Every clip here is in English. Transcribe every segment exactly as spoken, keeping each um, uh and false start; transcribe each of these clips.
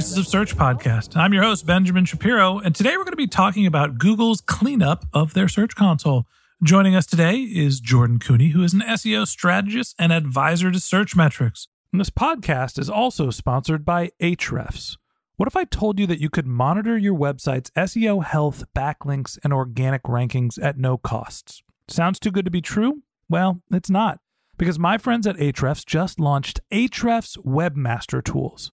Voices of Search podcast. I'm your host, Benjamin Shapiro, and today we're going to be talking about Google's cleanup of their Search Console. Joining us today is Jordan Koene, who is an S E O strategist and advisor to Searchmetrics. And this podcast is also sponsored by Ahrefs. What if I told you that you could monitor your website's S E O health, backlinks, and organic rankings at no costs? Sounds too good to be true? Well, it's not, because my friends at Ahrefs just launched Ahrefs Webmaster Tools.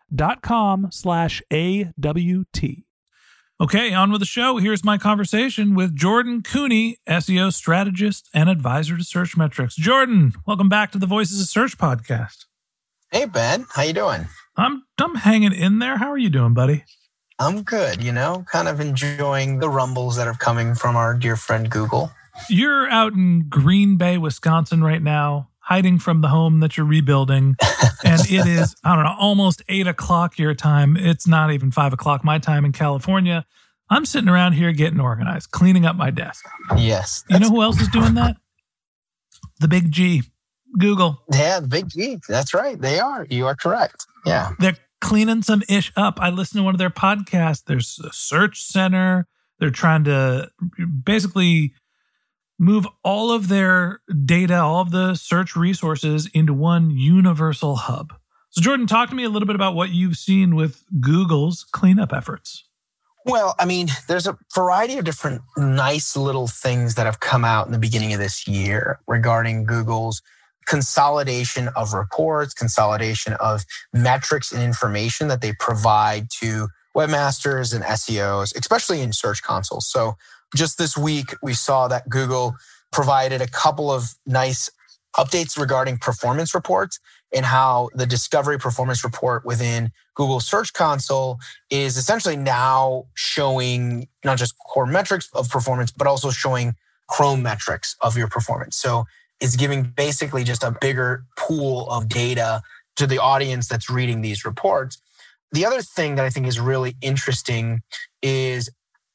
dot com slash A-W-T. Okay, on with the show. Here's my conversation with Jordan Koene, S E O strategist and advisor to Searchmetrics. Jordan, welcome back to the Voices of Search podcast. Hey, Ben. How you doing? I'm, I'm hanging in there. How are you doing, buddy? I'm good, you know, kind of enjoying the rumbles that are coming from our dear friend Google. You're out in Green Bay, Wisconsin right now, hiding from the home that you're rebuilding. And it is, I don't know, almost eight o'clock your time. It's not even five o'clock my time in California. I'm sitting around here getting organized, cleaning up my desk. Yes. You know who else is doing that? The big G, Google. Yeah, the big G. That's right. They are. You are correct. Yeah. They're cleaning some ish up. I listened to one of their podcasts. There's a search center. They're trying to basically move all of their data, all of the search resources into one universal hub. So Jordan, talk to me a little bit about what you've seen with Google's cleanup efforts. Well, I mean, there's a variety of different nice little things that have come out in the beginning of this year regarding Google's consolidation of reports, consolidation of metrics and information that they provide to webmasters and S E Os, especially in Search Console. So just this week, we saw that Google provided a couple of nice updates regarding performance reports and how the discovery performance report within Google Search Console is essentially now showing not just core metrics of performance, but also showing Chrome metrics of your performance. So it's giving basically just a bigger pool of data to the audience that's reading these reports. The other thing that I think is really interesting is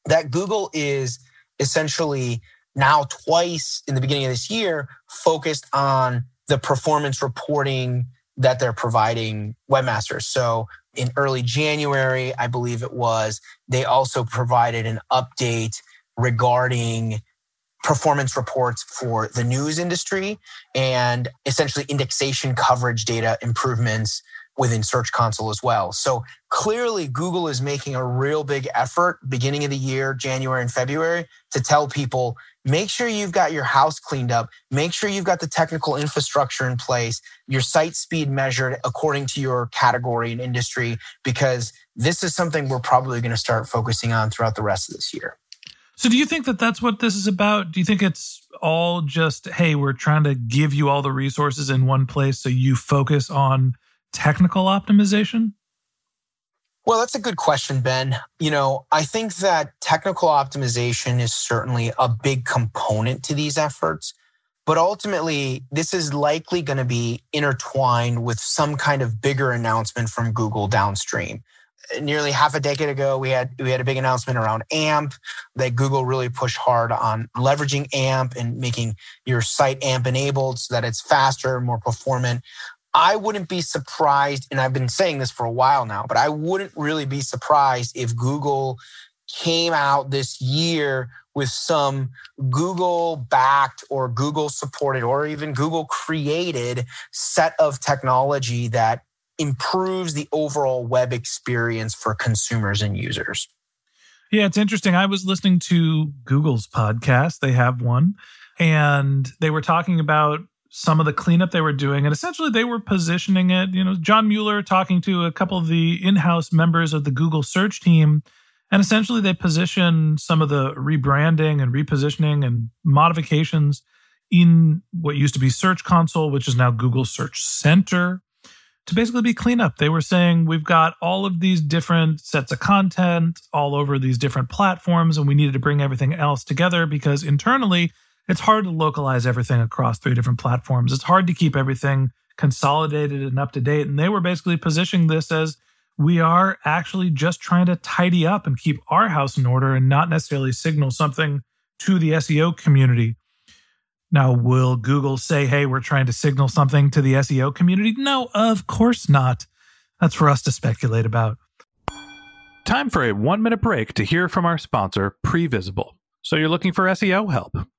that Google is essentially now twice in the beginning of this year focused on the performance reporting that they're providing webmasters. So in early January, I believe it was, they also provided an update regarding performance reports for the news industry and essentially indexation coverage data improvements within Search Console as well. So clearly Google is making a real big effort beginning of the year, January and February, to tell people, make sure you've got your house cleaned up, make sure you've got the technical infrastructure in place, your site speed measured according to your category and industry, because this is something we're probably going to start focusing on throughout the rest of this year. So do you think that that's what this is about? Do you think it's all just, hey, we're trying to give you all the resources in one place so you focus on technical optimization? Well, that's a good question, Ben. You know, I think that technical optimization is certainly a big component to these efforts, but ultimately, this is likely going to be intertwined with some kind of bigger announcement from Google downstream. Nearly half a decade ago, we had we had a big announcement around AMP that Google really pushed hard on leveraging AMP and making your site AMP enabled so that it's faster and more performant. I wouldn't be surprised, and I've been saying this for a while now, but I wouldn't really be surprised if Google came out this year with some Google-backed or Google-supported or even Google-created set of technology that improves the overall web experience for consumers and users. Yeah, it's interesting. I was listening to Google's podcast. They have one. And they were talking about some of the cleanup they were doing. And essentially, they were positioning it. You know, John Mueller talking to a couple of the in-house members of the Google search team. And essentially, they position some of the rebranding and repositioning and modifications in what used to be Search Console, which is now Google Search Center, to basically be cleanup. They were saying, we've got all of these different sets of content all over these different platforms, and we needed to bring everything else together because internally, it's hard to localize everything across three different platforms. It's hard to keep everything consolidated and up to date. And they were basically positioning this as, we are actually just trying to tidy up and keep our house in order and not necessarily signal something to the S E O community. Now, will Google say, hey, we're trying to signal something to the S E O community? No, of course not. That's for us to speculate about. Time for a one-minute break to hear from our sponsor, Previsible. So you're looking for S E O help,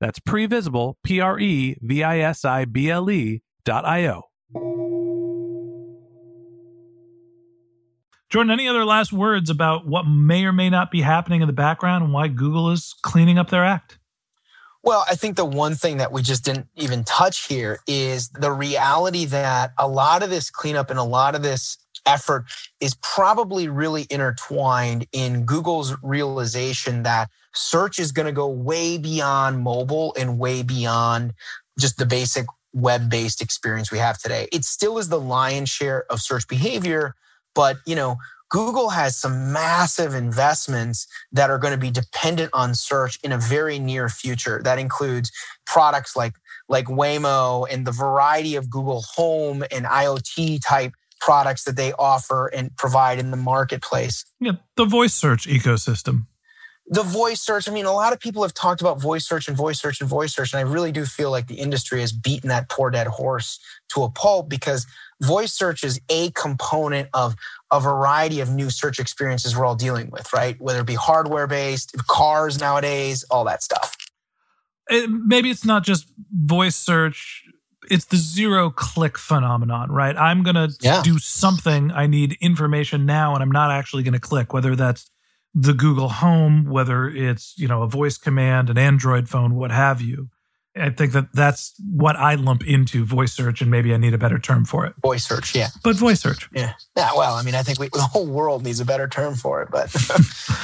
That's Previsible, P R E V I S I B L E dot I-O. Jordan, any other last words about what may or may not be happening in the background and why Google is cleaning up their act? Well, I think the one thing that we just didn't even touch here is the reality that a lot of this cleanup and a lot of this effort is probably really intertwined in Google's realization that search is going to go way beyond mobile and way beyond just the basic web-based experience we have today. It still is the lion's share of search behavior, but you know, Google has some massive investments that are going to be dependent on search in a very near future. That includes products like, like Waymo and the variety of Google Home and IoT type products that they offer and provide in the marketplace. Yeah, the voice search ecosystem. The voice search, I mean, a lot of people have talked about voice search and voice search and voice search, and I really do feel like the industry has beaten that poor dead horse to a pulp because voice search is a component of a variety of new search experiences we're all dealing with, right? Whether it be hardware-based, cars nowadays, all that stuff. It, maybe it's not just voice search. It's the zero-click phenomenon, right? I'm going to yeah. do something. I need information now, and I'm not actually going to click, whether that's the Google Home, whether it's, you know, a voice command, an Android phone, what have you. I think that that's what I lump into voice search, and maybe I need a better term for it. Voice search, yeah. But voice search. Yeah. Yeah, well, I mean, I think we, the whole world needs a better term for it, but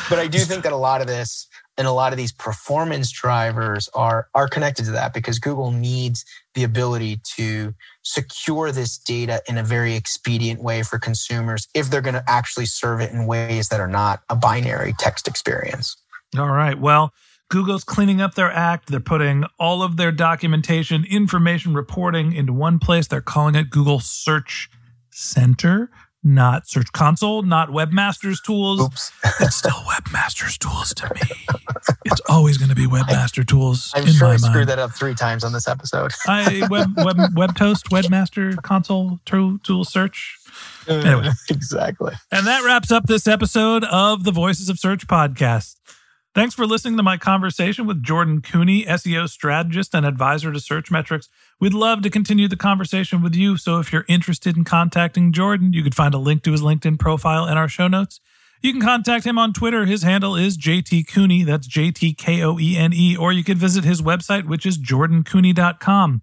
but I do think that a lot of this, And a lot of these performance drivers are, are connected to that because Google needs the ability to secure this data in a very expedient way for consumers if they're going to actually serve it in ways that are not a binary text experience. All right. Well, Google's cleaning up their act. They're putting all of their documentation, information, reporting into one place. They're calling it Google Search Center, not Search Console, not Webmaster's Tools. Oops. It's still Webmaster's Tools to me. It's always going to be Webmaster Tools. I'm in sure my I screwed mind. that up three times on this episode. I web, web, web toast, Webmaster Console, tool, tool search. Anyway. Exactly. And that wraps up this episode of the Voices of Search podcast. Thanks for listening to my conversation with Jordan Koene, S E O strategist and advisor to Searchmetrics. We'd love to continue the conversation with you. So if you're interested in contacting Jordan, you can find a link to his LinkedIn profile in our show notes. You can contact him on Twitter. His handle is JTKoene. That's J T K O E N E. Or you could visit his website, which is jordan koene dot com.